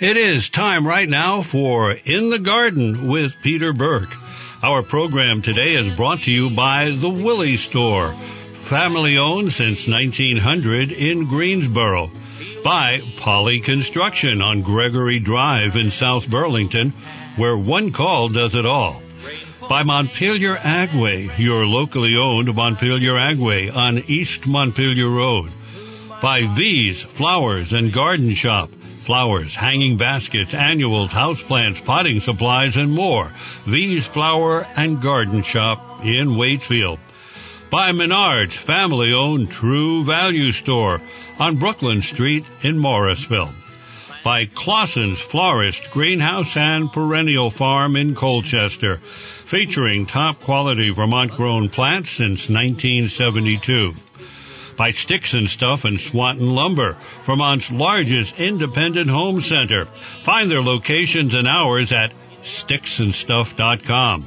It is time right now for In the Garden with Peter Burke. Our program today is brought to you by The Willie Store, family-owned since 1900 in Greensboro. By Poly Construction on Gregory Drive in South Burlington, where one call does it all. By Montpelier Agway, your locally owned Montpelier Agway on East Montpelier Road. By V's Flowers and Garden Shop. Flowers, hanging baskets, annuals, houseplants, potting supplies, and more. V's Flower and Garden Shop in Waitsfield. By Menards, family-owned True Value Store on Brooklyn Street in Morrisville. By Claussen's Florist, Greenhouse and Perennial Farm in Colchester, featuring top-quality Vermont-grown plants since 1972. By Sticks and Stuff and Swanton Lumber, Vermont's largest independent home center. Find their locations and hours at sticksandstuff.com.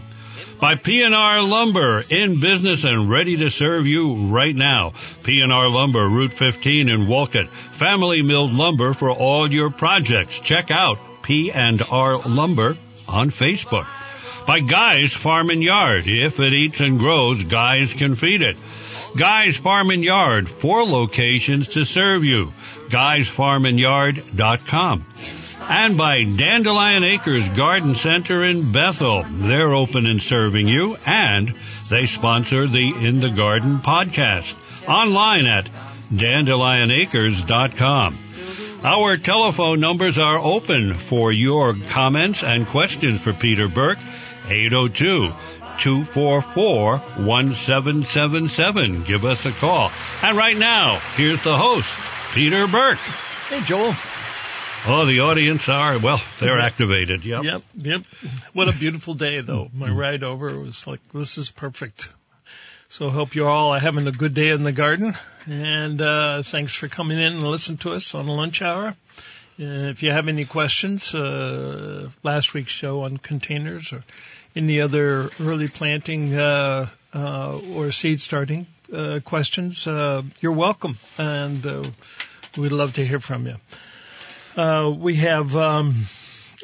By P&R Lumber, in business and ready to serve you right now. P&R Lumber, Route 15 in Wolcott. Family milled lumber for all your projects. Check out P&R Lumber on Facebook. By Guy's Farm and Yard. If it eats and grows, Guy's can feed it. Guy's Farm and Yard, 4 locations to serve you. Guy'sFarmandYard.com. And by Dandelion Acres Garden Center in Bethel. They're open and serving you, and they sponsor the In the Garden podcast. Online at DandelionAcres.com. Our telephone numbers are open for your comments and questions for Peter Burke. 802-244-1777. Give us a call. And right now, here's the host, Peter Burke. Hey, Joel. Oh, the audience are, well, they're activated. Yep. Yep, yep. What a beautiful day, though. My ride over was like, this is perfect. So I hope you all are having a good day in the garden. And thanks for coming in and listening to us on lunch hour. If you have any questions, last week's show on containers or any other early planting or seed starting questions, you're welcome. And we'd love to hear from you. We have,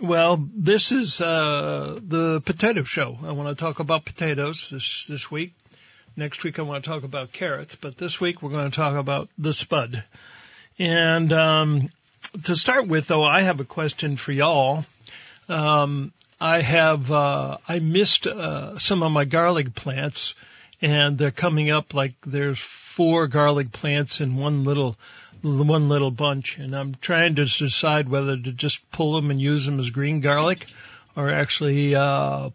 well, this is the potato show. I want to talk about potatoes this week. Next week I want to talk about carrots, but this week we're going to talk about the spud. And to start with, though, I have a question for y'all. I missed some of my garlic plants, and they're coming up like there's 4 garlic plants in one little bunch, and I'm trying to decide whether to just pull them and use them as green garlic or actually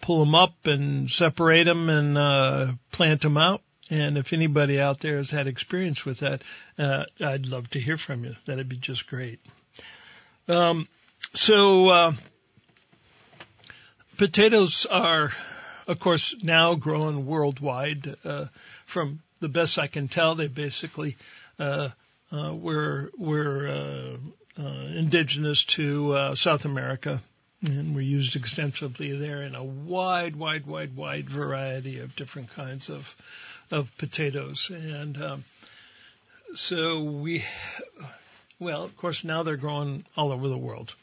pull them up and separate them and plant them out. And if anybody out there has had experience with that, I'd love to hear from you. That'd be just great. So potatoes are, of course, now growing worldwide. From the best I can tell, they basically we're indigenous to South America, and we're used extensively there in a wide variety of different kinds of potatoes. And so of course, now they're growing all over the world.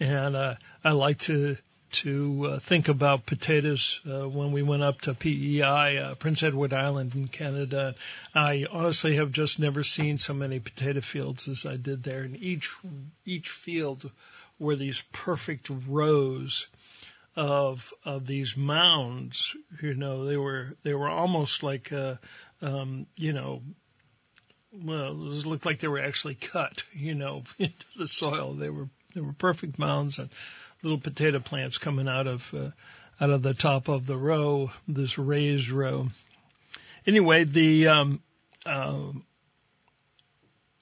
And I like to think about potatoes when we went up to PEI, Prince Edward Island in Canada. I honestly have just never seen so many potato fields as I did there. And each field were these perfect rows of these mounds. You know, they were almost like it looked like they were actually cut, you know, into the soil. They were perfect mounds, and little potato plants coming out of the top of the row, this raised row. Anyway, the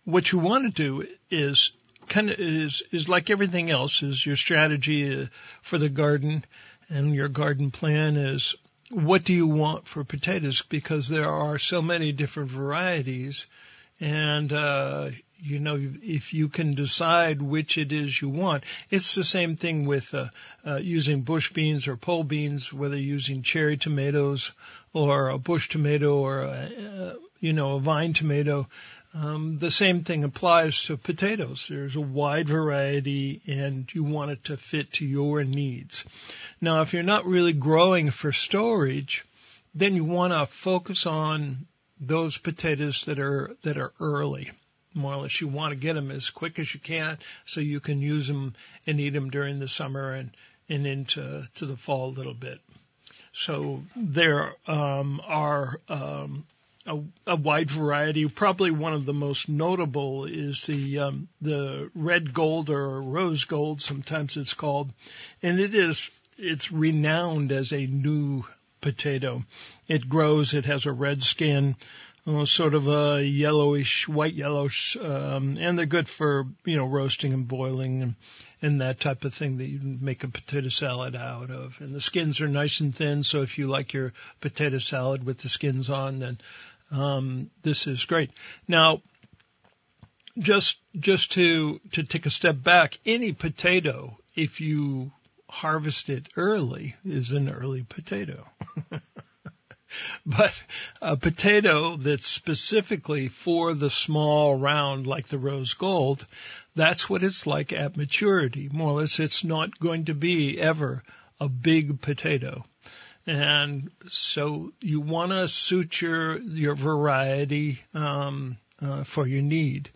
what you want to do is kind of is like everything else, is your strategy for the garden and your garden plan is what do you want for potatoes, because there are so many different varieties. And, you know, if you can decide which it is you want, it's the same thing with using bush beans or pole beans, whether using cherry tomatoes or a bush tomato or, you know, a vine tomato. The same thing applies to potatoes. There's a wide variety, and you want it to fit to your needs. Now, if you're not really growing for storage, then you want to focus on those potatoes that are early. More or less, you want to get them as quick as you can so you can use them and eat them during the summer and into the fall a little bit. So there are a wide variety. Probably one of the most notable is the red gold or rose gold, sometimes it's called, and it's renowned as a new potato. It grows. It has a red skin, sort of a yellowish, white yellowish, and they're good for, you know, roasting and boiling and that type of thing that you make a potato salad out of. And the skins are nice and thin, so if you like your potato salad with the skins on, then this is great. Now, just to take a step back, any potato, if you harvest it early, is an early potato. But a potato that's specifically for the small round, like the rose gold, that's what it's like at maturity. More or less, it's not going to be ever a big potato. And so you want to suit your variety for your need.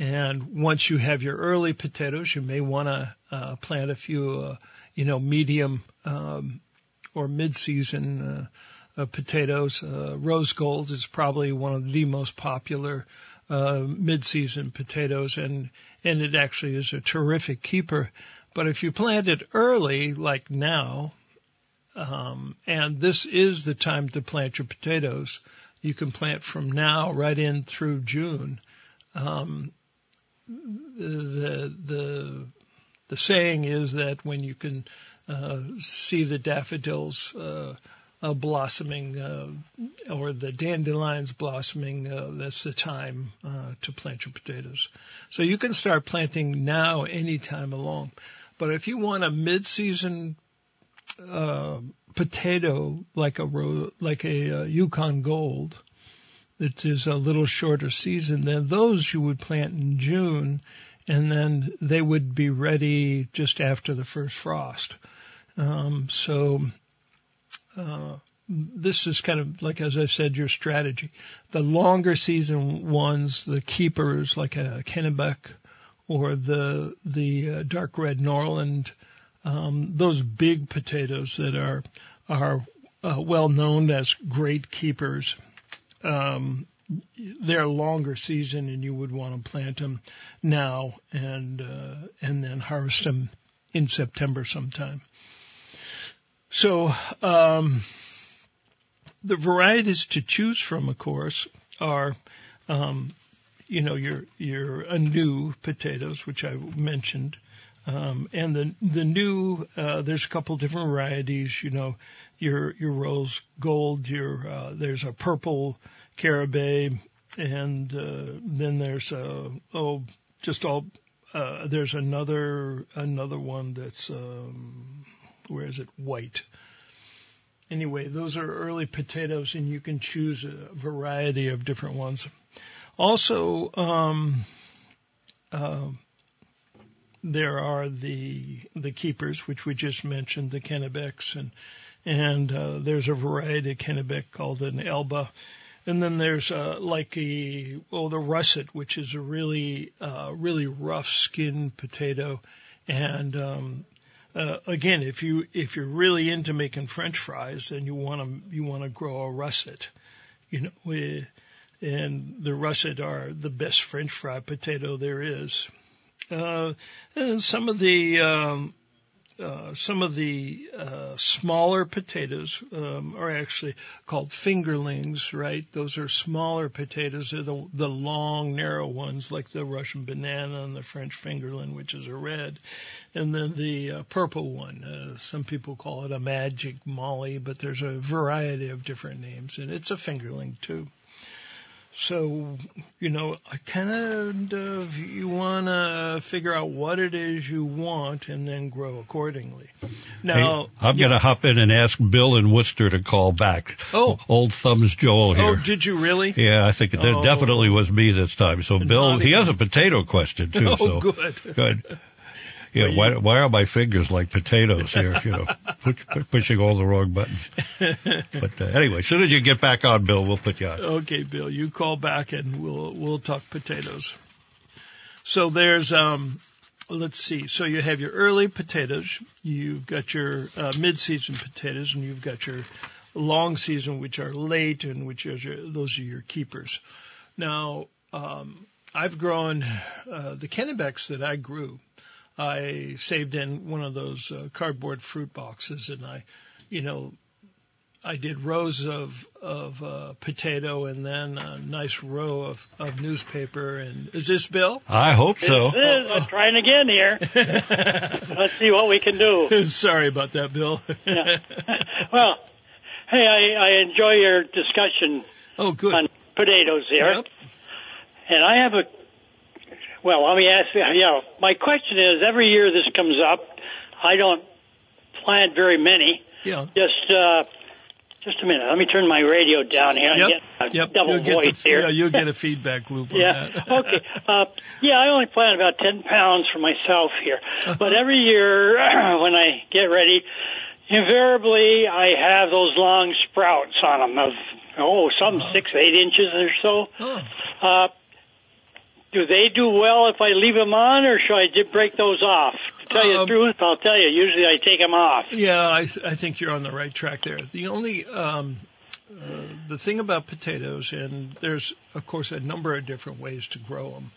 And once you have your early potatoes, you may want to plant a few, you know, medium or mid-season potatoes. Rose gold is probably one of the most popular mid-season potatoes, and it actually is a terrific keeper. But if you plant it early, like now, and this is the time to plant your potatoes, you can plant from now right in through June. The saying is that when you can see the daffodils blossoming or the dandelions blossoming, that's the time to plant your potatoes. So you can start planting now any time along. But if you want a mid-season potato like a Yukon Gold, that is a little shorter season, then those you would plant in June, and then they would be ready just after the first frost. This is kind of like, as I said, your strategy. The longer season ones, the keepers like a Kennebec or the Dark Red Norland, those big potatoes that are well known as great keepers. They're longer season, and you would want to plant them now and then harvest them in September sometime. So, the varieties to choose from, of course, are, you know, your new potatoes, which I mentioned. And the new, there's a couple different varieties, you know, your rose gold, there's a purple Carabay, and, then there's there's another one that's, white. Anyway, those are early potatoes, and you can choose a variety of different ones. Also, there are the keepers, which we just mentioned, the Kennebecs, and there's a variety of Kennebec called an Elba, and then there's the Russet, which is a really rough skinned potato, and again, if you're really into making French fries, then you want to grow a Russet, you know, and the Russet are the best French fry potato there is. And some of the some of the smaller potatoes are actually called fingerlings, right? Those are smaller potatoes. They're the long, narrow ones like the Russian banana and the French fingerling, which is a red, and then the purple one. Some people call it a magic molly, but there's a variety of different names, and it's a fingerling too. So, you know, I kind of, you want to figure out what it is you want and then grow accordingly. Now, hey, I'm going to hop in and ask Bill in Worcester to call back. Oh. Old Thumbs Joel here. Oh, did you really? Yeah, I think it definitely was me this time. So, Bill, he has a potato question, too. Oh, so. Good. Good. Yeah, well, why are my fingers like potatoes here, you know, pushing all the wrong buttons? But anyway, as soon as you get back on, Bill, we'll put you on. Okay, Bill, you call back and we'll talk potatoes. So there's, let's see. So you have your early potatoes, you've got your mid-season potatoes, and you've got your long season, which are late and which is those are your keepers. Now, I've grown the Kennebecs that I grew. I saved in one of those cardboard fruit boxes, and I, you know, I did rows of potato and then a nice row of newspaper. And is this Bill? I hope so. It is. I'm trying again here. Let's see what we can do. Sorry about that, Bill. Yeah. Well, hey, I enjoy your discussion on potatoes here. Yep. And I have a let me ask you, my question is, every year this comes up, I don't plant very many. Yeah. Just a minute. Let me turn my radio down here and get a double voice here. Yeah, you'll get a feedback loop on that. Okay. I only plant about 10 pounds for myself here. But every year when I get ready, invariably I have those long sprouts on them of, 6-8 inches or so. Do they do well if I leave them on, or should I break those off? To tell you the truth, I'll tell you. Usually I take them off. Yeah, I think you're on the right track there. The only the thing about potatoes, and there's, of course, a number of different ways to grow them.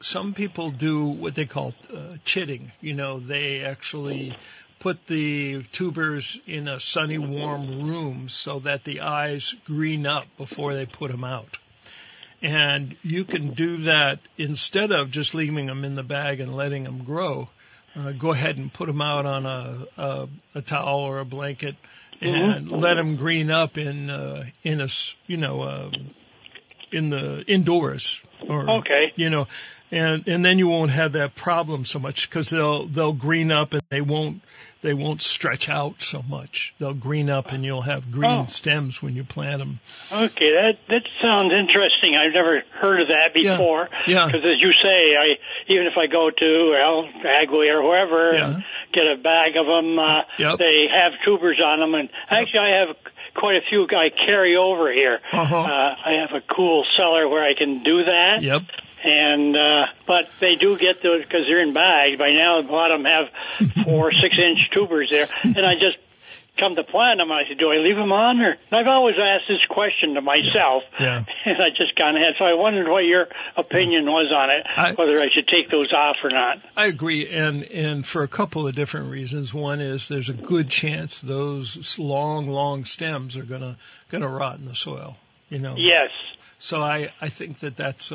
Some people do what they call chitting. You know, they actually put the tubers in a sunny, warm room so that the eyes green up before they put them out. And you can do that instead of just leaving them in the bag and letting them grow. Go ahead and put them out on a towel or a blanket and let them green up in the indoors. Or, you know, and then you won't have that problem so much because they'll green up and they won't stretch out so much. They'll green up, and you'll have green stems when you plant them. Okay, that sounds interesting. I've never heard of that before. Yeah. Because as you say, even if I go to Agway or whoever and get a bag of them, they have tubers on them. And actually, I have quite a few I carry over here. I have a cool cellar where I can do that. Yep. And but they do get those because they're in bags. By now, a lot of them have 4-6 inch tubers there. And I just come to plant them. I said, do I leave them on? Or I've always asked this question to myself. Yeah. And I just kind of had. So I wondered what your opinion was on it, whether I should take those off or not. I agree. And for a couple of different reasons. One is there's a good chance those long stems are going to rot in the soil. You know. Yes. So I think that's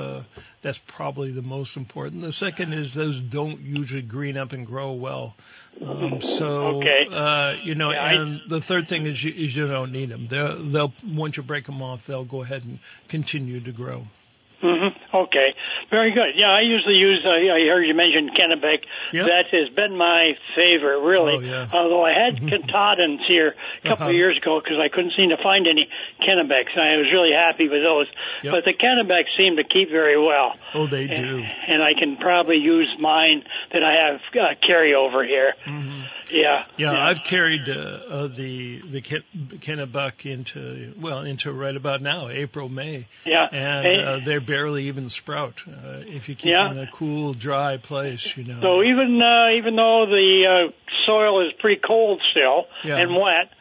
probably the most important. The second is those don't usually green up and grow well. And the third thing is you don't need them. They'll once you break them off, they'll go ahead and continue to grow. Mm-hmm. Okay, very good. Yeah, I usually use. I heard you mention Kennebec. Yep. That has been my favorite, really. Although I had Katahdins here a couple of years ago because I couldn't seem to find any Kennebecs, and I was really happy with those. Yep. But the Kennebecs seem to keep very well. Oh, they do. And I can probably use mine that I have carry over here. Mm-hmm. Yeah. Yeah. I've carried the Kennebec into right about now, April, May. Yeah. And they're barely even sprout if you keep them in a cool, dry place, you know. So even though the soil is pretty cold still and wet,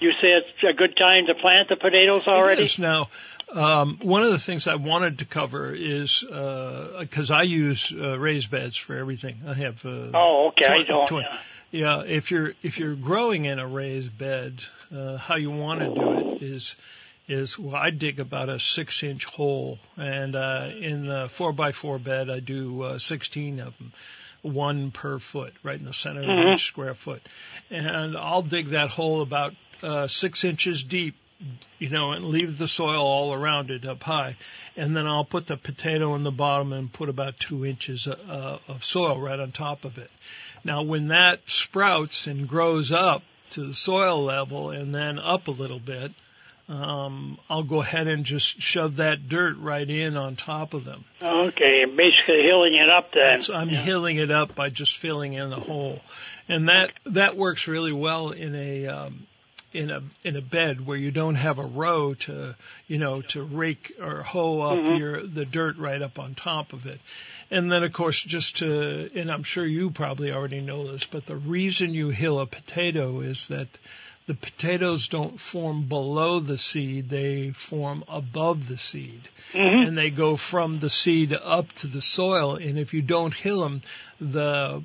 You say it's a good time to plant the potatoes already? It is now. One of the things I wanted to cover is, because I use raised beds for everything. I have. Yeah, if you're growing in a raised bed, how you want to do it is I dig about a 6-inch hole, and in the 4x4 bed I do 16 of them. One per foot, right in the center of each square foot. And I'll dig that hole about 6 inches deep, and leave the soil all around it up high. And then I'll put the potato in the bottom and put about 2 inches of soil right on top of it. Now, when that sprouts and grows up to the soil level and then up a little bit, I'll go ahead and just shove that dirt right in on top of them. Okay, basically hilling it up then. I'm hilling it up by just filling in the hole. And that works really well in a bed where you don't have a row to rake or hoe up the dirt right up on top of it. And then, of course, and I'm sure you probably already know this, but the reason you hill a potato is that the potatoes don't form below the seed, they form above the seed. Mm-hmm. And they go from the seed up to the soil, and if you don't hill them, the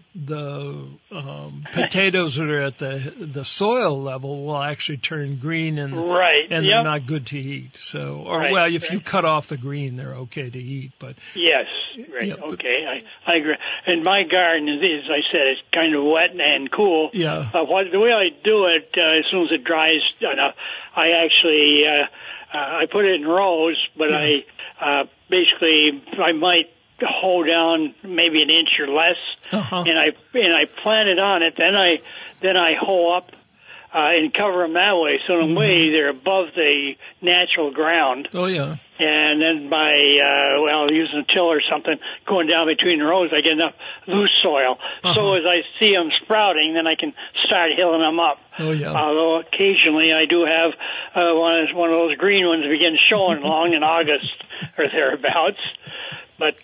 potatoes that are at the soil level will actually turn green and they're not good to eat. So, if you cut off the green, they're okay to eat. But yes, right, yeah, okay, but, I agree. And my garden is, as I said, it's kind of wet and cool. Yeah. The way I do it, as soon as it dries enough, I actually I put it in rows, but I might hoe down maybe an inch or less, and I plant it on it. Then I hoe up and cover them that way. So in a way, they're above the natural ground. Oh yeah. And then by using a till or something, going down between the rows, I get enough loose soil. Uh-huh. So as I see them sprouting, then I can start hilling them up. Oh yeah. Although occasionally I do have one of those green ones begin showing along in August or thereabouts. But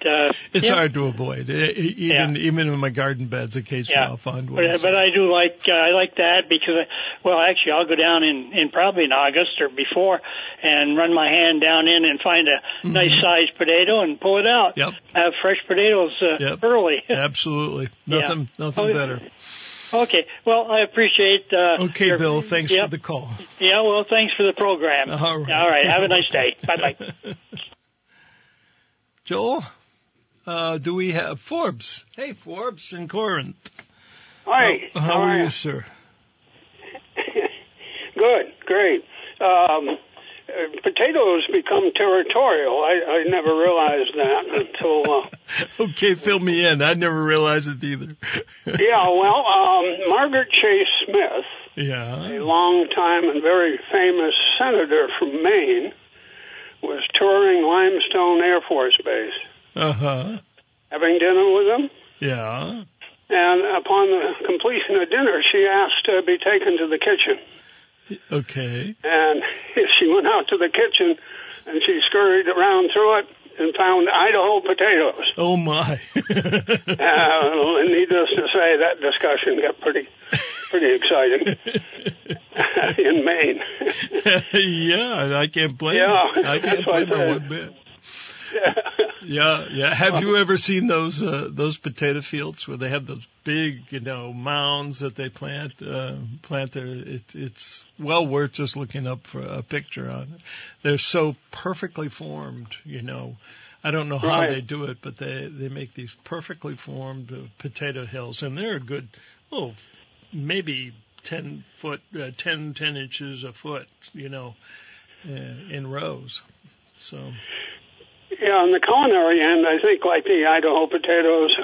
it's hard to avoid. Even in my garden beds, occasionally I'll find one. But I do like I like that because I'll go down in probably in August or before and run my hand down in and find a nice sized potato and pull it out. Yep. Have fresh potatoes early. Absolutely, nothing better. Okay. Well, I appreciate. Okay, Bill. Thanks for the call. Yeah. Well, thanks for the program. All right. Have a nice day. Bye bye. Joel, do we have Forbes? Hey, Forbes in Corinth. Hi. How are you, sir? Good, great. Potatoes become territorial. I never realized that until... Okay, fill me in. I never realized it either. Margaret Chase Smith, a long-time and very famous senator from Maine, was touring Limestone Air Force Base. Uh-huh. Having dinner with them. Yeah. And upon the completion of dinner, she asked to be taken to the kitchen. Okay. And she went out to the kitchen, and she scurried around through it and found Idaho potatoes. Oh, my. Needless to say, that discussion got pretty exciting in Maine. Yeah, I can't blame you. I can't blame her one bit. Yeah. Have you ever seen those potato fields where they have those big, mounds that they plant there? It's well worth just looking up for a picture on it. They're so perfectly formed, I don't know how they do it, but they make these perfectly formed potato hills, and they're a good, maybe 10 inches a foot, in rows. So. Yeah, on the culinary end, I think like the Idaho potatoes,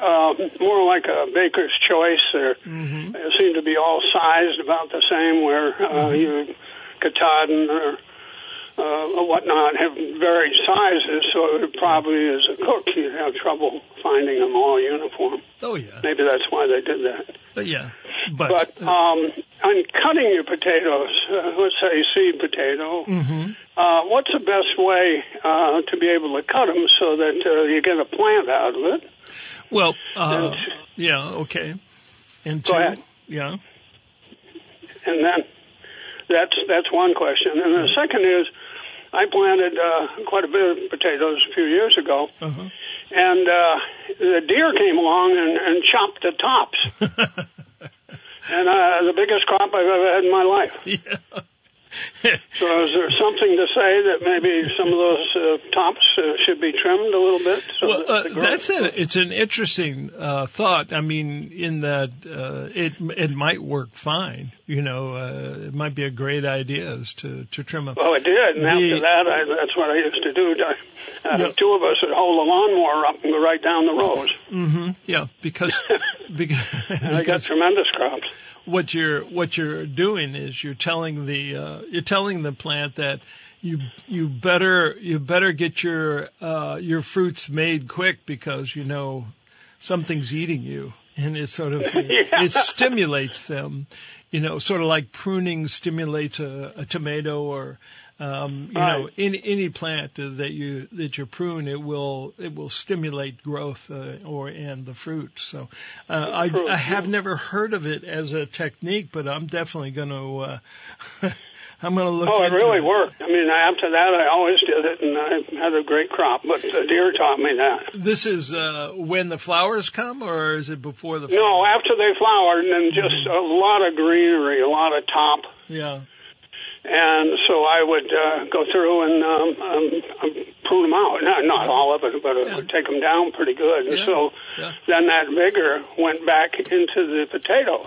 more like a baker's choice. They seem to be all sized about the same, where Katahdin or whatnot have varied sizes, so it probably as a cook you'd have trouble finding them all uniform. Oh, yeah. Maybe that's why they did that. Yeah. But on cutting your potatoes, let's say seed potato, what's the best way to be able to cut them so that you get a plant out of it? Well, And go ahead. Yeah. And then That's one question. And the second is, I planted quite a bit of potatoes a few years ago, uh-huh. and the deer came along and chopped the tops. And the biggest crop I've ever had in my life. Yeah. So is there something to say that maybe some of those tops should be trimmed a little bit? So well, it's an interesting thought. I mean, in that it might work fine. You know, it might be a great idea is to trim up. Well, it did, and after that, that's what I used to do. Two of us would hold a lawnmower up and go right down the rows. Mm-hmm. Yeah, because and I got tremendous crops. What you're doing is you're telling the plant that you better get your fruits made quick because you know something's eating you, and it sort of it stimulates them, you know, sort of like pruning stimulates a tomato or know any plant that you prune, it will stimulate growth and the fruit. So I have never heard of it as a technique, but I'm definitely going to I'm going to look. Oh, it really worked. I mean, after that, I always did it, and I had a great crop. But the deer taught me that. This is when the flowers come, or is it before the flowers? No, after they flowered, and then just a lot of greenery, a lot of top. Yeah. And so I would go through and prune them out. Not all of it, but it would take them down pretty good. And so then that vigor went back into the potatoes.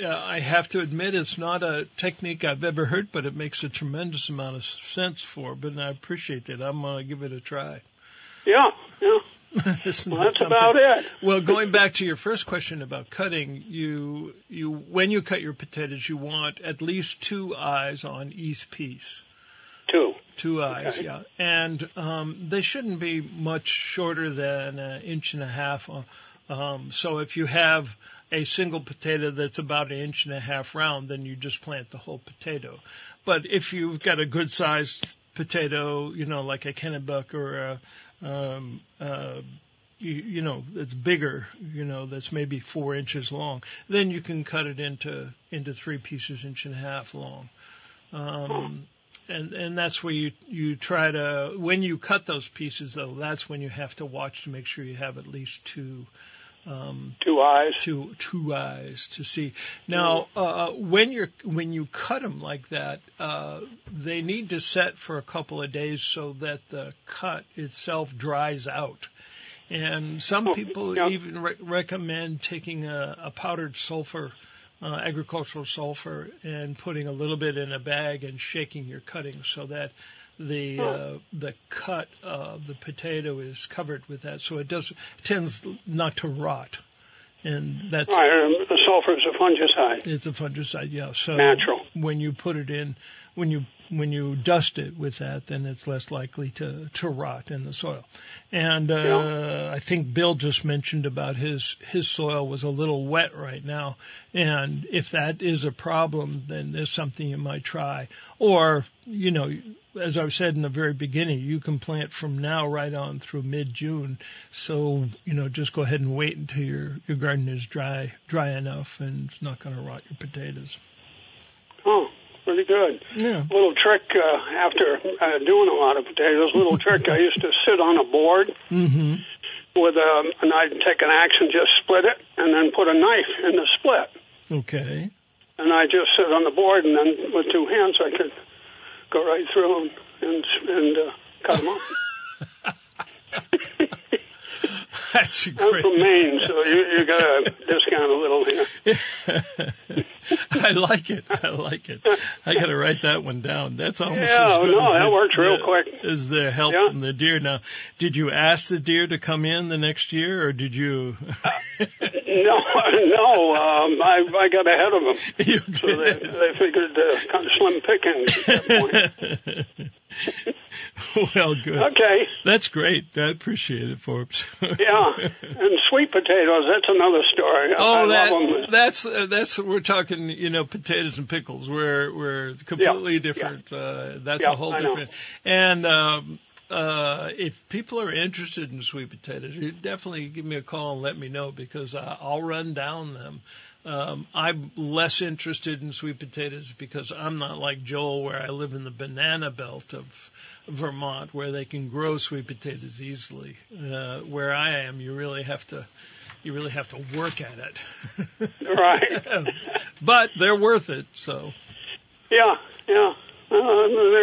I have to admit, it's not a technique I've ever heard, but it makes a tremendous amount of sense but I appreciate it. I'm going to give it a try. Yeah. That's about it. Well, going back to your first question about cutting, you when you cut your potatoes, you want at least 2 eyes on each piece. Two eyes, okay. Yeah. And they shouldn't be much shorter than an inch and a half. So if you have a single potato that's about an inch and a half round, then you just plant the whole potato. But if you've got a good-sized potato, you know, like a Kennebec or a that's bigger, you know, that's maybe 4 inches long, then you can cut it into 3 pieces, inch and a half long. And that's where you try to, when you cut those pieces though, that's when you have to watch to make sure you have at least 2 eyes to see. Now, when you cut them like that, they need to set for a couple of days so that the cut itself dries out. And some people even recommend taking a powdered sulfur, agricultural sulfur, and putting a little bit in a bag and shaking your cutting so that the cut of the potato is covered with that, so it tends not to rot, and that's the sulfur is a fungicide. It's a fungicide, yeah. So natural. When you put it in, when you dust it with that, then it's less likely to rot in the soil. And I think Bill just mentioned about his soil was a little wet right now, and if that is a problem, then there's something you might try. Or, you know, as I've said in the very beginning, you can plant from now right on through mid-June. So, you know, just go ahead and wait until your garden is dry enough, and it's not going to rot your potatoes. Oh. Pretty good. Yeah. Little trick after doing a lot of potatoes. Little trick. I used to sit on a board mm-hmm. with and I'd take an axe and just split it, and then put a knife in the split. Okay. And I just sit on the board, and then with 2 hands I could go right through and cut them up. That's great. I'm from Maine, so you got to discount a little here. I like it. I got to write that one down. That's almost as good. Yeah, no, that works real quick. Is the help from the deer? Now, did you ask the deer to come in the next year, or did you? No. I got ahead of them, so they figured kind of slim pickings at that point. Well, good. Okay. That's great. I appreciate it, Forbes. And sweet potatoes, that's another story. I love them. That's we're talking, you know, potatoes and pickles. We're completely different. That's a whole different. And If people are interested in sweet potatoes, you definitely give me a call and let me know, because I'll run down them. I'm less interested in sweet potatoes because I'm not like Joel, where I live in the banana belt of Vermont, where they can grow sweet potatoes easily. Where I am, you really have to work at it. Right. But they're worth it. So. Yeah. They're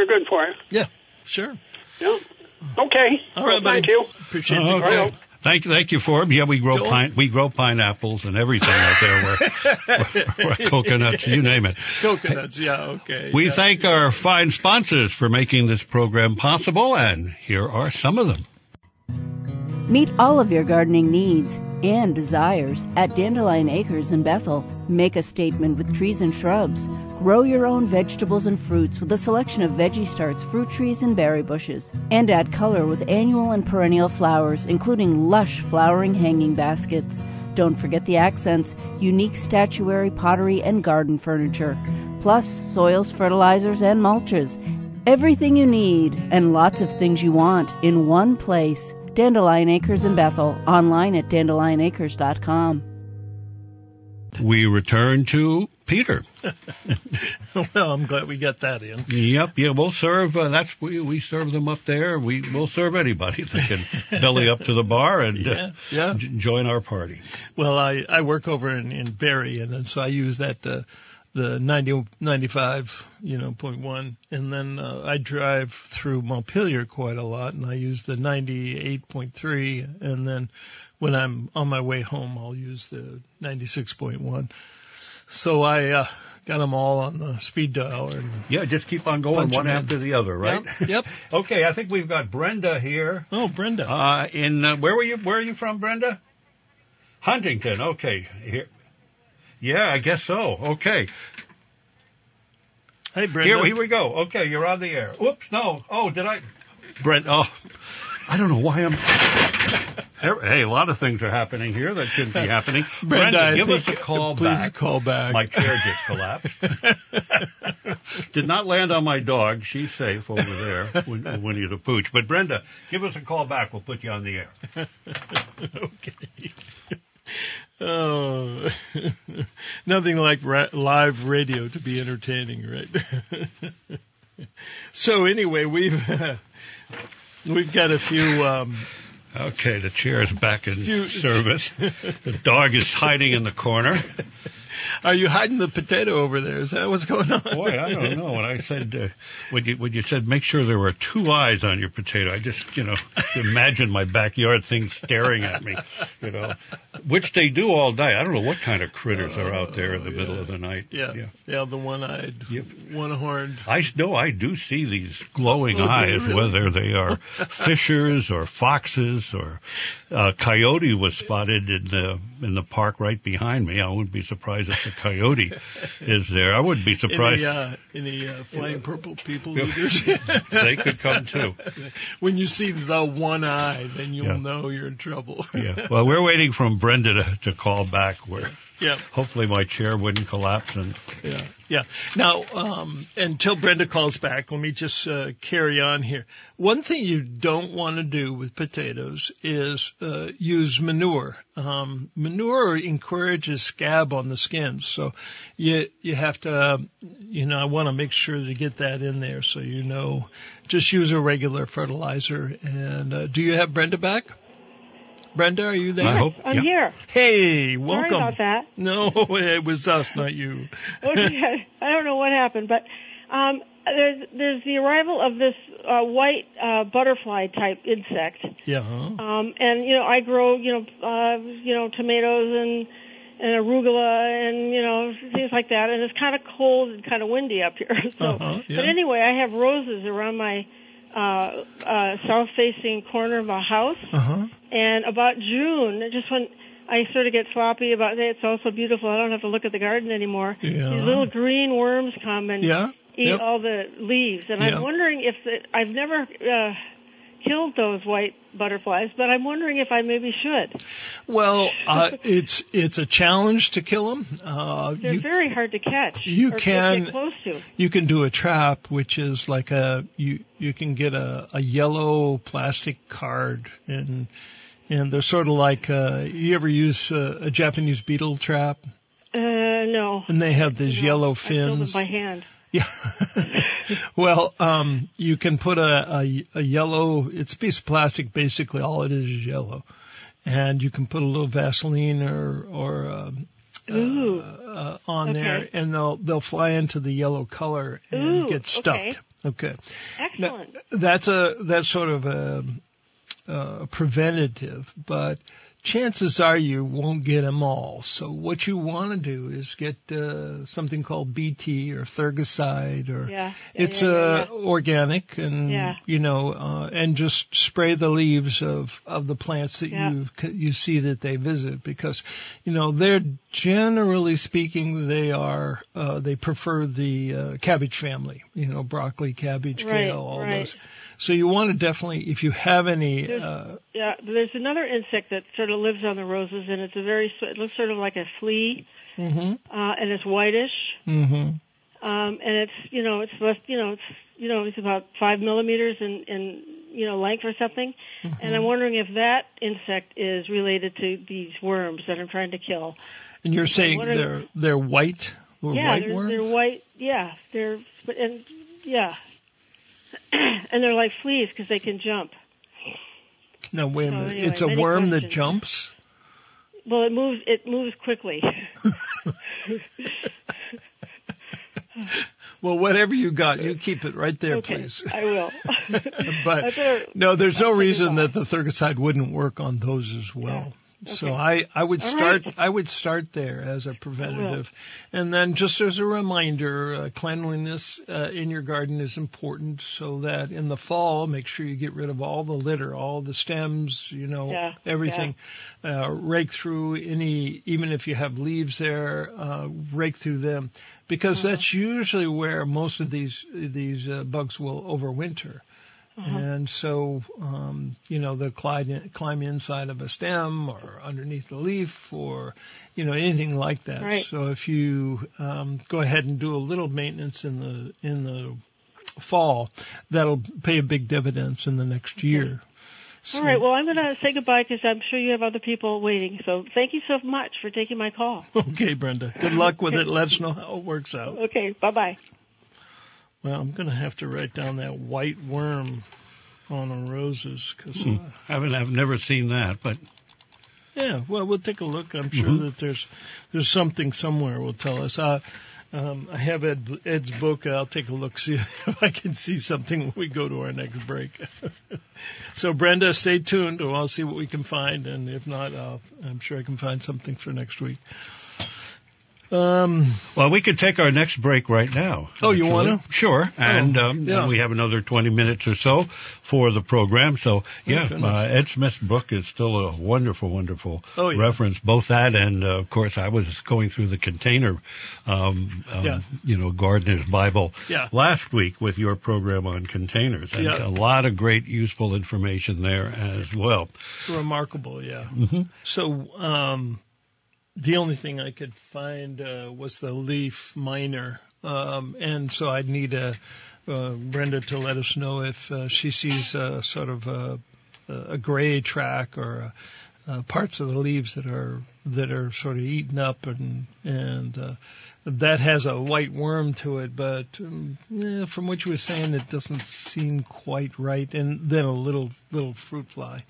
good for you. Yeah, sure. Yeah. Okay. All right, buddy. Thank you. Appreciate the call. Thank you, Forbes. Yeah, we grow pineapples and everything out there. We're coconuts, you name it. Coconuts, yeah, okay. We thank our fine sponsors for making this program possible, and here are some of them. Meet all of your gardening needs and desires at Dandelion Acres in Bethel. Make a statement with trees and shrubs. Grow your own vegetables and fruits with a selection of veggie starts, fruit trees, and berry bushes. And add color with annual and perennial flowers, including lush flowering hanging baskets. Don't forget the accents, unique statuary, pottery, and garden furniture. Plus, soils, fertilizers, and mulches. Everything you need and lots of things you want in one place. Dandelion Acres in Bethel. Online at dandelionacres.com. We return to Peter. Well, I'm glad we got that in. Yep, yeah, we'll serve. We serve them up there. We'll serve anybody that can belly up to the bar and join our party. Well, I work over in Barrie, and so I use that the 95 .1, and then I drive through Montpelier quite a lot, and I use the 98.3, and then when I'm on my way home, I'll use the 96.1. So I got them all on the speed dial. And yeah, just keep on going one after the other, right? Yep. Okay, I think we've got Brenda here. Oh, Brenda. Where are you from, Brenda? Huntington. Okay. Here. Yeah, I guess so. Okay. Hey, Brenda. Here we go. Okay, you're on the air. Oops, no. Oh, did I? Brent. Oh, I don't know why I'm. Hey, a lot of things are happening here that shouldn't be happening. Brenda, give us a call back. Please call back. My chair just collapsed. Did not land on my dog. She's safe over there, Winnie the Pooch. But, Brenda, give us a call back. We'll put you on the air. Okay. Oh, nothing like live radio to be entertaining, right? So, anyway, we've got a few... Okay, the chair is back in service. The dog is hiding in the corner. Are you hiding the potato over there? Is that what's going on? Boy, I don't know. When I said, when you said, make sure there were two eyes on your potato, I just, imagine my backyard thing staring at me, which they do all day. I don't know what kind of critters are out there in the middle of the night. Yeah, the one-eyed, one-horned. I do see these glowing eyes, really? Whether they are fishers or foxes or a coyote was spotted in the park right behind me. I wouldn't be surprised if the coyote is there. I wouldn't be surprised. Any flying purple people eaters? They could come too. When you see the one eye, then you'll know you're in trouble. Yeah. Well, we're waiting from Brenda to call back. Hopefully my chair wouldn't collapse. Yeah. Now, until Brenda calls back, let me just carry on here. One thing you don't want to do with potatoes is use manure. Manure encourages scab on the skins, so you have to, I want to make sure to get that in there. So just use a regular fertilizer. And do you have Brenda back? Brenda, are you there? I hope. I'm here. Hey, welcome. Sorry about that. No, it was us, not you. Okay. I don't know what happened, but there's the arrival of this white butterfly-type insect. Yeah. And, I grow, tomatoes and arugula and, things like that, and it's kind of cold and kind of windy up here. So, But anyway, I have roses around my south-facing corner of my house. Uh-huh. And about June, just when I sort of get sloppy about it, it's all so beautiful, I don't have to look at the garden anymore. Yeah. These little green worms come and eat all the leaves. And I'm wondering if I've never killed those white butterflies, but I'm wondering if I maybe should. Well, it's a challenge to kill them. They're very hard to catch. Get close to. You can do a trap, which is like you can get a yellow plastic card, and they're sort of like you ever use a Japanese beetle trap? No. And they have these yellow fins. I killed them by hand. Yeah. Well, you can put a yellow, it's a piece of plastic, basically all it is yellow. And you can put a little Vaseline or on there, and they'll fly into the yellow color and get stuck. Okay. Excellent. Now, that's sort of a preventative, but chances are you won't get them all. So what you want to do is get something called BT or Thuricide, or organic, and and just spray the leaves of the plants that you see that they visit, because they're generally speaking they prefer the cabbage family, broccoli, cabbage, kale, those. So you want to definitely, if you have any. There's another insect that sort of lives on the roses, and it looks sort of like a flea, and it's whitish, and it's about 5 millimeters in length or something, and I'm wondering if that insect is related to these worms that I'm trying to kill. And you're saying they're white? White worms? They're white. Yeah, and they're like fleas because they can jump. No, wait a minute. Anyway, it's a worm that jumps? Well, it moves quickly. Well, whatever you got, you keep it right there, please. I will. But there's no reason that the Thuricide wouldn't work on those as well. Yeah. Okay. So I would start there as a preventative. And then just as a reminder, cleanliness in your garden is important, so that in the fall, make sure you get rid of all the litter, all the stems, everything. Yeah. Rake through even if you have leaves there, rake through them, because that's usually where most of these bugs will overwinter. Uh-huh. And so, they'll climb inside of a stem or underneath a leaf or, anything like that. Right. So if you go ahead and do a little maintenance in the fall, that'll pay a big dividends in the next year. So, all right. Well, I'm going to say goodbye because I'm sure you have other people waiting. So thank you so much for taking my call. Okay, Brenda. Good luck with it. Let us know how it works out. Okay. Bye-bye. Well, I'm going to have to write down that white worm on the roses, because I've never seen that, but yeah. Well, we'll take a look. I'm sure that there's something somewhere will tell us. I have Ed's book. I'll take a look, see if I can see something when we go to our next break. So, Brenda, stay tuned. I'll see what we can find, and if not, I'm sure I can find something for next week. Well, we could take our next break right now. Oh, actually. You want to? Sure. And we have another 20 minutes or so for the program. So, Ed Smith's book is still a wonderful, wonderful reference. Both that and, of course, I was going through the Container, Gardener's Bible last week with your program on containers. And a lot of great, useful information there as well. Remarkable, yeah. Mm-hmm. So, the only thing I could find was the leaf miner, and so I'd need Brenda to let us know if she sees sort of a gray track or parts of the leaves that are sort of eaten up, and that has a white worm to it. But from what you were saying, it doesn't seem quite right. And then a little fruit fly.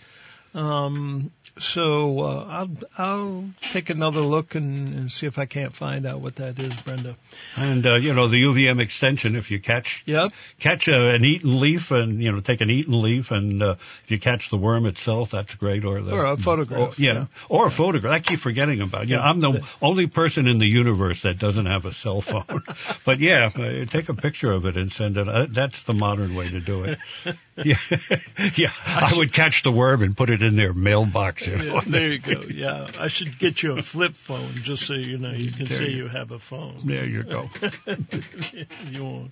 So I'll take another look and see if I can't find out what that is, Brenda. And the UVM extension, if you catch an eaten leaf, and take an eaten leaf, and if you catch the worm itself, that's great. Or a photograph. Or a photograph. I keep forgetting about it. I'm the only person in the universe that doesn't have a cell phone. But take a picture of it and send it. That's the modern way to do it. I would catch the worm and put it in their mailbox. Yeah, there you go. Yeah, I should get you a flip phone just so you can say you have a phone. There you go. You won't.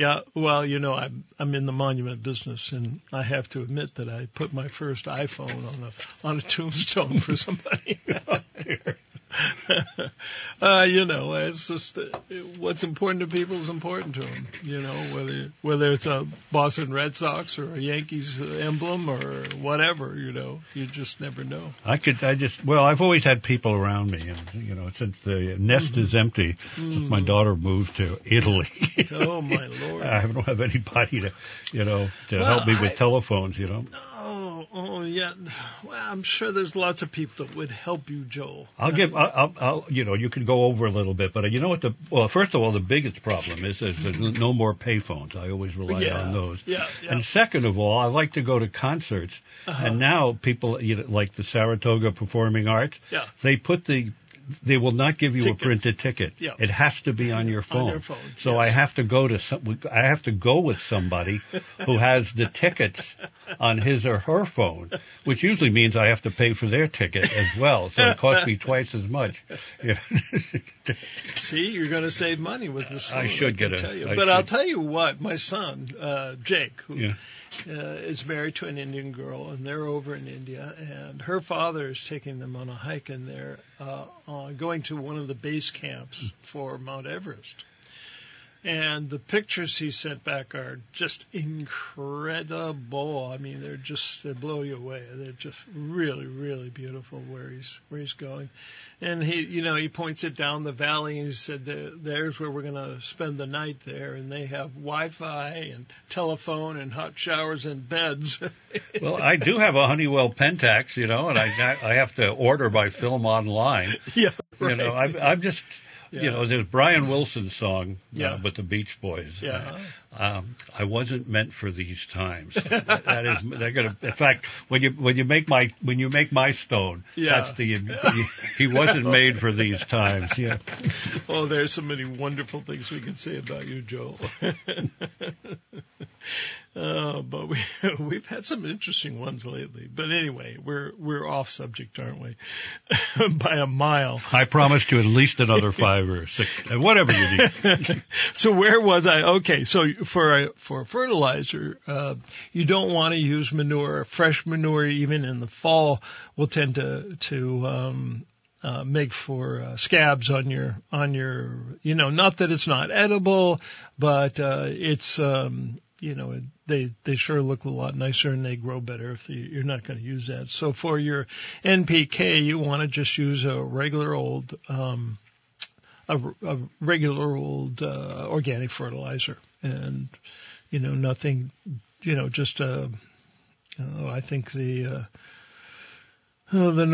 Yeah, well, you know, I'm in the monument business, and I have to admit that I put my first iPhone on a tombstone for somebody out there. You know, it's just what's important to people is important to them. You know, whether it's a Boston Red Sox or a Yankees emblem or whatever, you know, you just never know. I've always had people around me, and you know, since the nest is empty, since my daughter moved to Italy. Oh my Lord! I don't have anybody to help me with telephones. You know. Oh yeah. Well, I'm sure there's lots of people that would help you, Joel. You can go over a little bit, but you know what first of all, the biggest problem is there's no more payphones. I always rely on those. Yeah. And second of all, I like to go to concerts, and now people like the Saratoga Performing Arts. Yeah. They will not give you a printed ticket. Yeah. It has to be on your phone. So yes. I have to go to with somebody who has the tickets on his or her phone, which usually means I have to pay for their ticket as well. So it costs me twice as much. See, you're going to save money with this. I should get it. But I'll tell you what, my son, Jake, who is married to an Indian girl, and they're over in India, and her father is taking them on a hike, and they're going to one of the base camps for Mount Everest. And the pictures he sent back are just incredible. I mean, they blow you away. They're just really, really beautiful where he's going. And he points it down the valley, and he said, "There's where we're going to spend the night there." And they have Wi-Fi and telephone and hot showers and beds. Well, I do have a Honeywell Pentax, and I have to order my film online. Yeah, right. I'm just. Yeah. There's Brian Wilson's song with the Beach Boys. Yeah. I wasn't meant for these times. When you make my stone, that's the he wasn't made for these times. Yeah. Oh, there's so many wonderful things we can say about you, Joel. But we've had some interesting ones lately. But anyway, we're off subject, aren't we? By a mile. I promised you at least another 5 or 6, whatever you need. So where was I? Okay, so for fertilizer, you don't want to use manure. Fresh manure, even in the fall, will tend to make for scabs on your. Not that it's not edible, but it's. They sure look a lot nicer, and they grow better if you're not going to use that. So for your NPK, you want to just use a regular old organic fertilizer, and nothing. I think the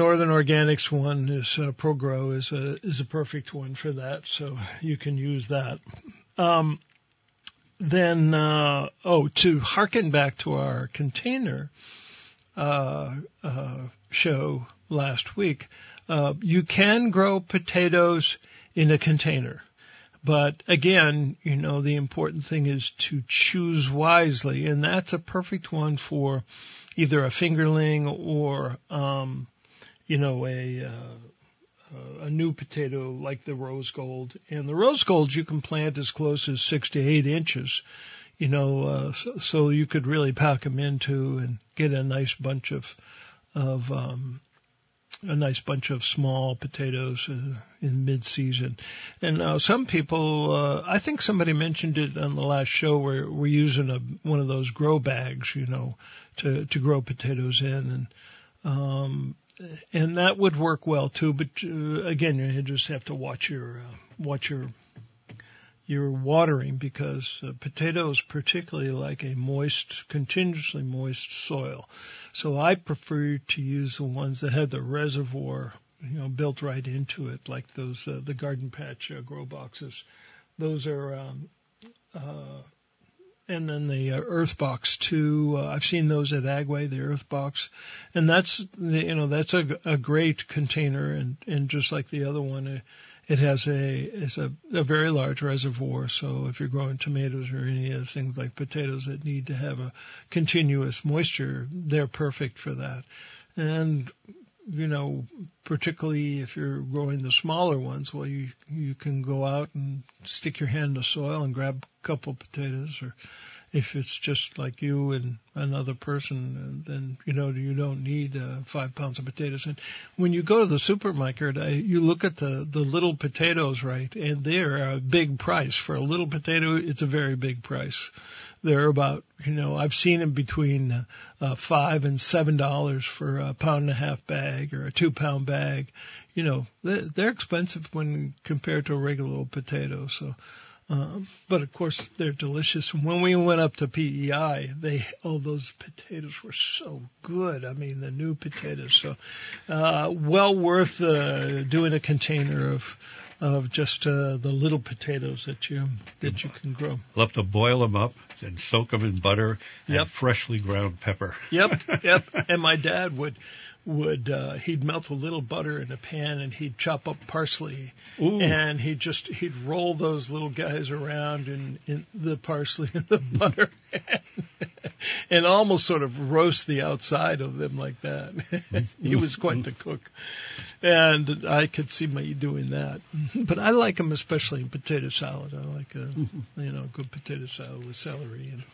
Northern Organics one is ProGrow is a perfect one for that. So you can use that. Then, to harken back to our container show last week, you can grow potatoes in a container. But again, the important thing is to choose wisely, and that's a perfect one for either a fingerling or, a new potato like the Rose Gold. And the Rose Gold you can plant as close as 6 to 8 inches, so you could really pack them into and get a nice bunch of small potatoes in mid-season. And some people, I think somebody mentioned it on the last show, where we're using one of those grow bags, to grow potatoes in, and that would work well too, but again, you just have to watch your watering, because potatoes particularly like a moist, continuously moist soil. So I prefer to use the ones that have the reservoir, built right into it, like those the garden patch grow boxes. Those are, and then the Earth Box too. I've seen those at Agway, the Earth Box, and that's a great container. And just like the other one, it has a very large reservoir. So if you're growing tomatoes or any other things like potatoes that need to have a continuous moisture, they're perfect for that. And you know, particularly if you're growing the smaller ones, well, you can go out and stick your hand in the soil and grab a couple of potatoes. Or if it's just like you and another person, then, you know, you don't need 5 pounds of potatoes. And when you go to the supermarket, you look at the little potatoes, right, and they're a big price. For a little potato, it's a very big price. They're about, you know, I've seen them between $5 and $7 for a pound and a half bag or a 2 pound bag. You know, they're expensive when compared to a regular old potato. So, but of course they're delicious. And when we went up to PEI, those potatoes were so good. I mean, the new potatoes. So, well worth doing a container of just the little potatoes that you can grow. Love to boil them up and soak them in butter and freshly ground pepper. Yep. And my dad would he'd melt a little butter in a pan and he'd chop up parsley. Ooh. And he'd roll those little guys around in the parsley and the butter and almost sort of roast the outside of them like that. He was quite the cook. And I could see me doing that. But I like them especially in potato salad. I like a good potato salad with celery and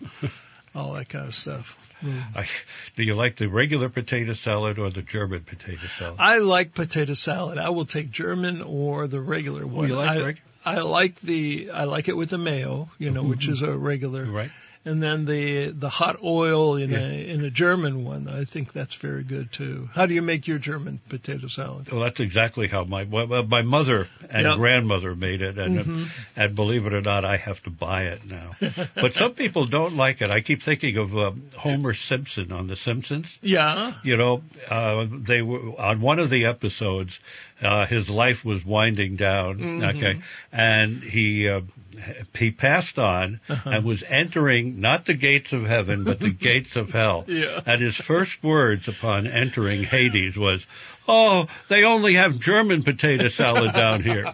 all that kind of stuff. Mm. Do you like the regular potato salad or the German potato salad? I like potato salad. I will take German or the regular one. You like regular? I like it with the mayo, you know, which is a regular. Right. And then the hot oil in a German one. I think that's very good too. How do you make your German potato salad? Well, that's exactly how my mother and grandmother made it, and believe it or not, I have to buy it now. But some people don't like it. I keep thinking of Homer Simpson on The Simpsons. Yeah, you know, they were on one of the episodes. His life was winding down, okay, and he passed on and was entering not the gates of heaven but the gates of hell. Yeah. And his first words upon entering Hades was, "Oh, they only have German potato salad down here."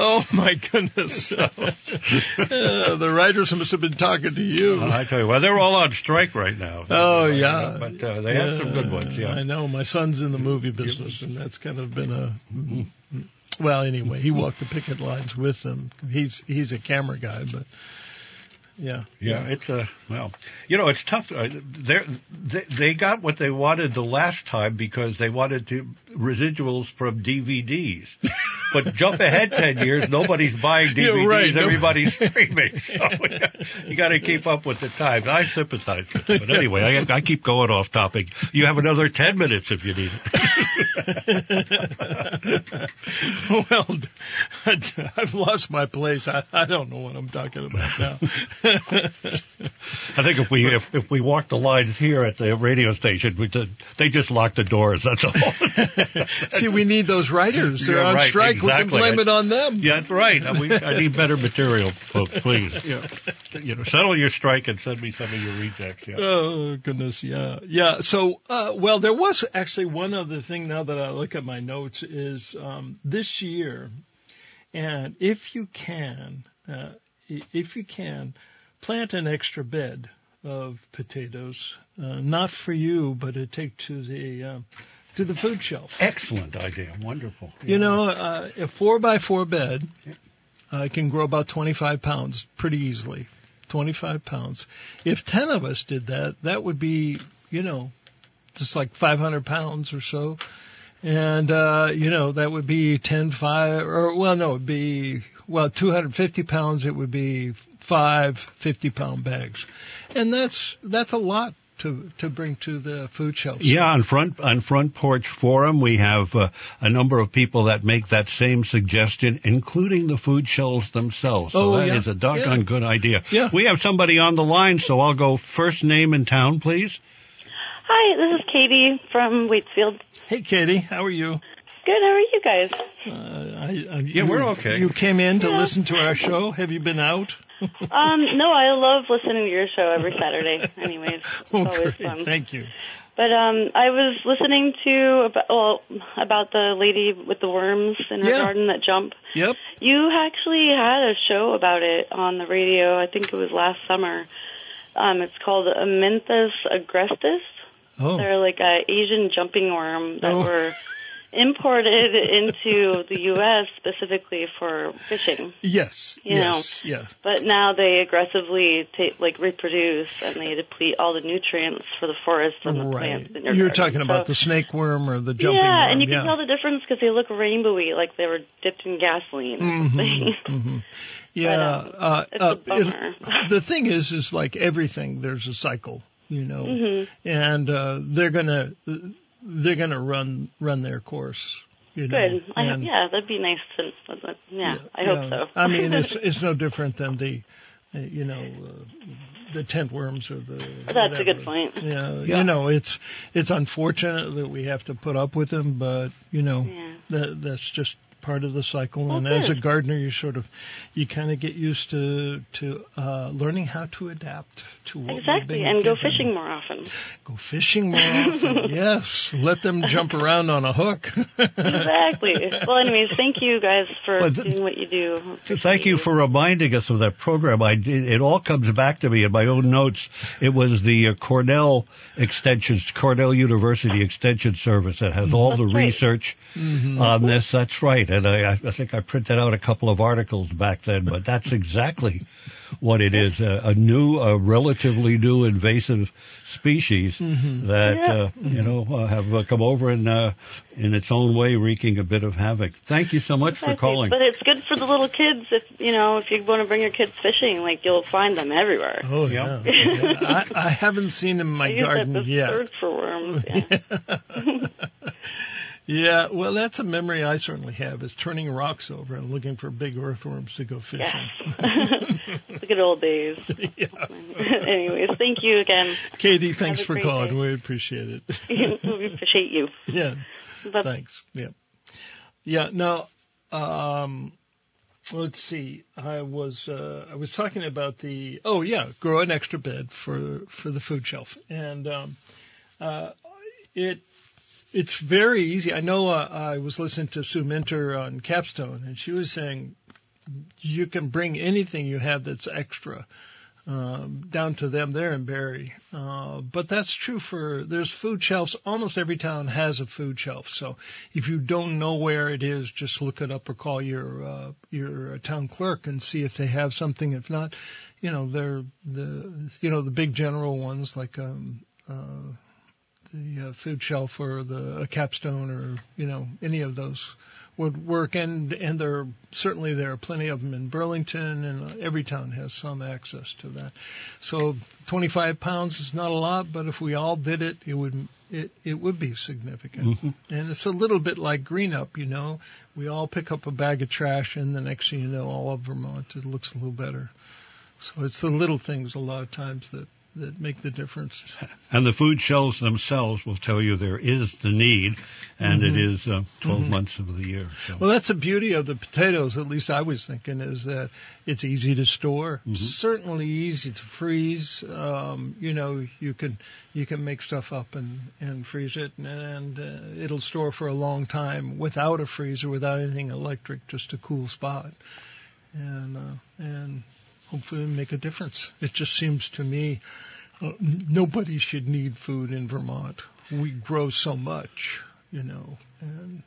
Oh, my goodness. The writers must have been talking to you. I tell you, well, they're all on strike right now. Oh, yeah. But they have some good ones, yeah. I know. My son's in the movie business, and that's kind of been a... Well, anyway, he walked the picket lines with them. He's a camera guy, but... Yeah, it's it's tough. They got what they wanted the last time because they wanted to residuals from DVDs. But jump ahead 10 years, nobody's buying DVDs, everybody's streaming. So you got to keep up with the times. I sympathize with them. But anyway, I keep going off topic. You have another 10 minutes if you need it. Well, I've lost my place. I don't know what I'm talking about now. I think if we walk the lines here at the radio station, they just lock the doors. That's all. See, we need those writers. They're on strike. Exactly. We can blame it on them. Yeah, that's right. I need better material, folks. Please, settle your strike and send me some of your rejects. Yeah. Oh goodness, yeah. So, there was actually one other thing. Now that I look at my notes, is this year, and if you can, plant an extra bed of potatoes, not for you, but to take to the food shelf. Excellent idea. Wonderful. You know, a 4x4 bed can grow about 25 pounds pretty easily, 25 pounds. If 10 of us did that, that would be, you know, just like 500 pounds or so. And, you know, that would be 250 pounds. It would be 5 50-pound bags. And that's a lot to bring to the food shelf. Yeah, on Front Porch Forum, we have a number of people that make that same suggestion, including the food shelves themselves. So is a doggone good idea. Yeah. We have somebody on the line, so I'll go first name in town, please. Hi, this is Katie from Waitsfield. Hey, Katie. How are you? Good. How are you guys? We're okay. You came in to listen to our show. Have you been out? No, I love listening to your show every Saturday. Anyways, it's always fun. Thank you. But I was listening to about the lady with the worms in her garden that jump. Yep. You actually had a show about it on the radio. I think it was last summer. It's called Amynthus agrestis. Oh. They're like an Asian jumping worm that were imported into the U.S. specifically for fishing. Yes. You know? Yes. But now they aggressively reproduce, and they deplete all the nutrients for the forest and the plants. In your garden. Talking about the snake worm or the jumping worm. Yeah, and you can tell the difference because they look rainbowy, like they were dipped in gasoline or something. Mm-hmm. Yeah. But, it's a bummer. The thing is like everything, there's a cycle, you know, and they're gonna run their course. You know? Good. That'd be nice. I hope so. I mean, it's no different than the, the tent worms or the. That's whatever. A good point. Yeah, yeah. You know, it's unfortunate that we have to put up with them, but that's just part of the cycle. Well, and good. As a gardener, you kind of get used to learning how to adapt to what exactly, and go fishing more often. Go fishing more often, yes. Let them jump around on a hook. Exactly. Well, anyways, thank you guys for doing what you do. Thank you for reminding us of that program. It all comes back to me in my own notes. It was the Cornell University Extension Service that has all the research on this. That's right. And I think I printed out a couple of articles back then, but that's exactly what it is, a relatively new invasive species that, have come over and, in its own way, wreaking a bit of havoc. Thank you so much for calling. But it's good for the little kids if you want to bring your kids fishing, you'll find them everywhere. Oh, yeah. I haven't seen them in my garden yet. Bird for worms, yeah. Yeah, well, that's a memory I certainly have, is turning rocks over and looking for big earthworms to go fishing. Yes. Look at old days. Yeah. Anyways, thank you again. Katie, thanks for calling. Day. We appreciate it. We appreciate you. Yeah, but thanks. Yeah. Yeah, now, let's see. I was talking about grow an extra bed for the food shelf. And it's very easy. I know I was listening to Sue Minter on Capstone, and she was saying you can bring anything you have that's extra down to them there in Barrie. But that's true there's food shelves. Almost every town has a food shelf. So if you don't know where it is, just look it up or call your town clerk and see if they have something. If not, they're the big general ones like the food shelf or the Capstone or, any of those would work. And there are plenty of them in Burlington, and every town has some access to that. So 25 pounds is not a lot, but if we all did it, it would be significant. Mm-hmm. And it's a little bit like Greenup, we all pick up a bag of trash, and the next thing you know, all of Vermont, it looks a little better. So it's the little things a lot of times that make the difference. And the food shelves themselves will tell you there is the need, and it is 12 months of the year. So. Well, that's the beauty of the potatoes, at least I was thinking, is that it's easy to store, certainly easy to freeze. You can make stuff up and freeze it, and it'll store for a long time without a freezer, without anything electric, just a cool spot. And hopefully make a difference. It just seems to me nobody should need food in Vermont. We grow so much, and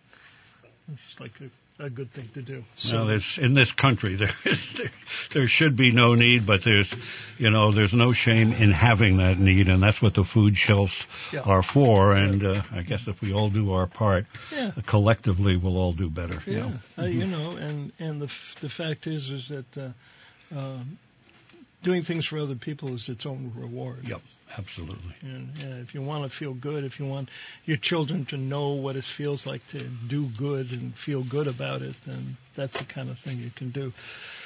it's like a good thing to do. So in this country, there should be no need, but there's no shame in having that need, and that's what the food shelves are for. And I guess if we all do our part, collectively we'll all do better. Yeah, and the fact is that. Doing things for other people is its own reward. Yep, absolutely. And if you want to feel good, if you want your children to know what it feels like to do good and feel good about it, then that's the kind of thing you can do.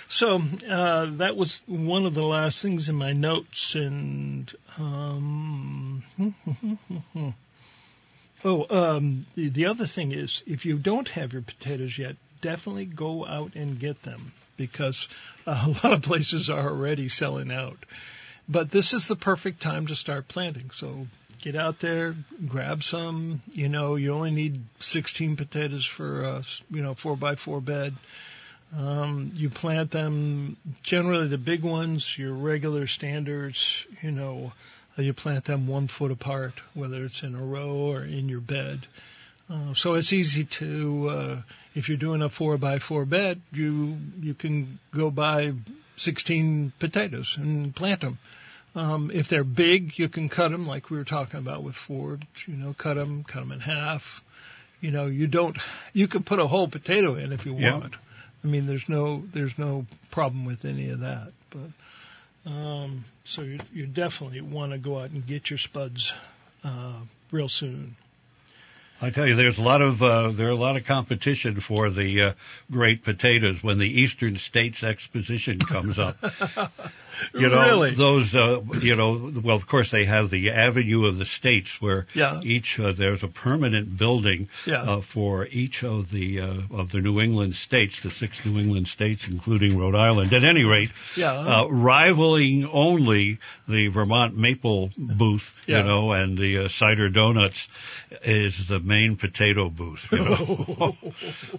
So that was one of the last things in my notes. And the other thing is, if you don't have your potatoes yet, definitely go out and get them, because a lot of places are already selling out. But this is the perfect time to start planting. So get out there, grab some. You only need 16 potatoes for a 4x4 bed. You plant them, generally the big ones, your regular standards, you know, you plant them 1 foot apart, whether it's in a row or in your bed. So it's easy to, if you're doing a 4x4 bed, you can go buy 16 potatoes and plant them. If they're big, you can cut them like we were talking about with Ford, you know, cut them in half. You know, you can put a whole potato in if you want. Yeah. I mean, there's no problem with any of that, but, so you definitely want to go out and get your spuds, real soon. I tell you, there are a lot of competition for the great potatoes when the Eastern States Exposition comes up. You know, really? Those, you know, well, of course they have the Avenue of the States where yeah. each there's a permanent building yeah. For each of the New England states, the 6 New England states, including Rhode Island. At any rate, yeah. Rivaling only the Vermont Maple booth, yeah. you know, and the Cider Donuts is the main potato booth, you know.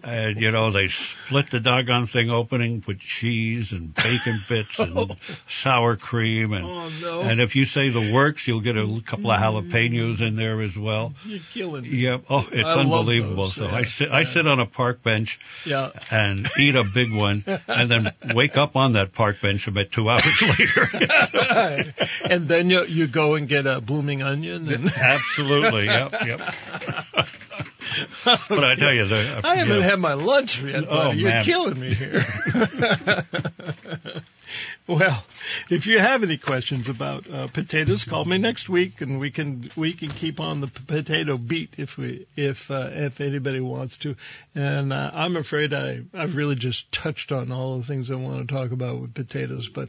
And, you know, they split the doggone thing open and put cheese and bacon bits and sour cream. And, oh, no. And if you say the works, you'll get a couple of jalapenos in there as well. You're killing me. Yep. Oh, it's unbelievable. Those, so yeah. I sit on a park bench yeah. and eat a big one and then wake up on that park bench about 2 hours later. And then you go and get a blooming onion. And absolutely. Yep. But I tell you, I haven't had my lunch yet, but you're killing me here. Well, if you have any questions about potatoes, call me next week, and we can keep on the potato beat if anybody wants to. And I'm afraid I've really just touched on all the things I want to talk about with potatoes, but.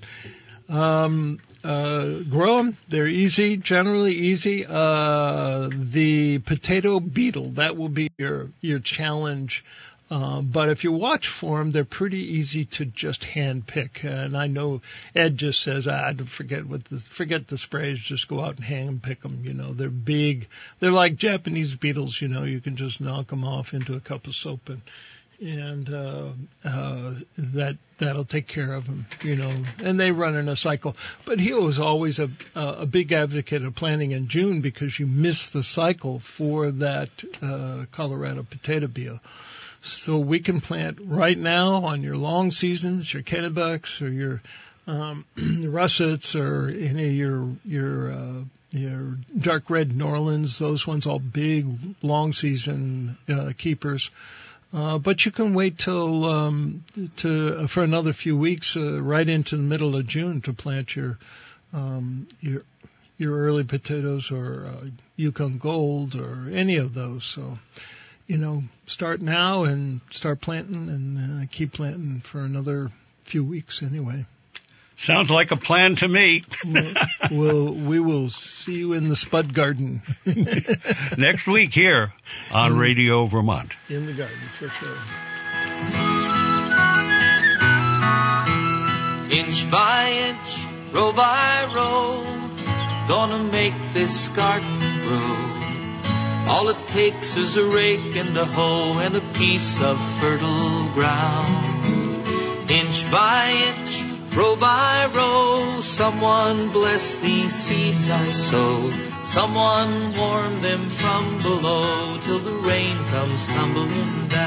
Grow them. They're easy, generally easy. The potato beetle, that will be your challenge. But if you watch for them, they're pretty easy to just hand pick. And I know Ed just says, forget the sprays, just go out and hand pick them. You know, they're big. They're like Japanese beetles, you know, you can just knock them off into a cup of soap and that'll take care of them, you know, and they run in a cycle. But he was always a big advocate of planting in June because you miss the cycle for that, Colorado potato beetle. So we can plant right now on your long seasons, your Kennebecs or your, russets or any of your dark red Norlands, those ones all big, long season, keepers. But you can wait till, for another few weeks, right into the middle of June to plant your early potatoes or, Yukon Gold or any of those. So, you know, start now and start planting and keep planting for another few weeks anyway. Sounds like a plan to me. We will see you in the Spud Garden. Next week here on Radio Vermont. In the garden, for sure. Inch by inch, row by row, gonna make this garden grow. All it takes is a rake and a hoe and a piece of fertile ground. Inch by inch, row by row, someone bless these seeds I sowed. Someone warm them from below till the rain comes tumbling down.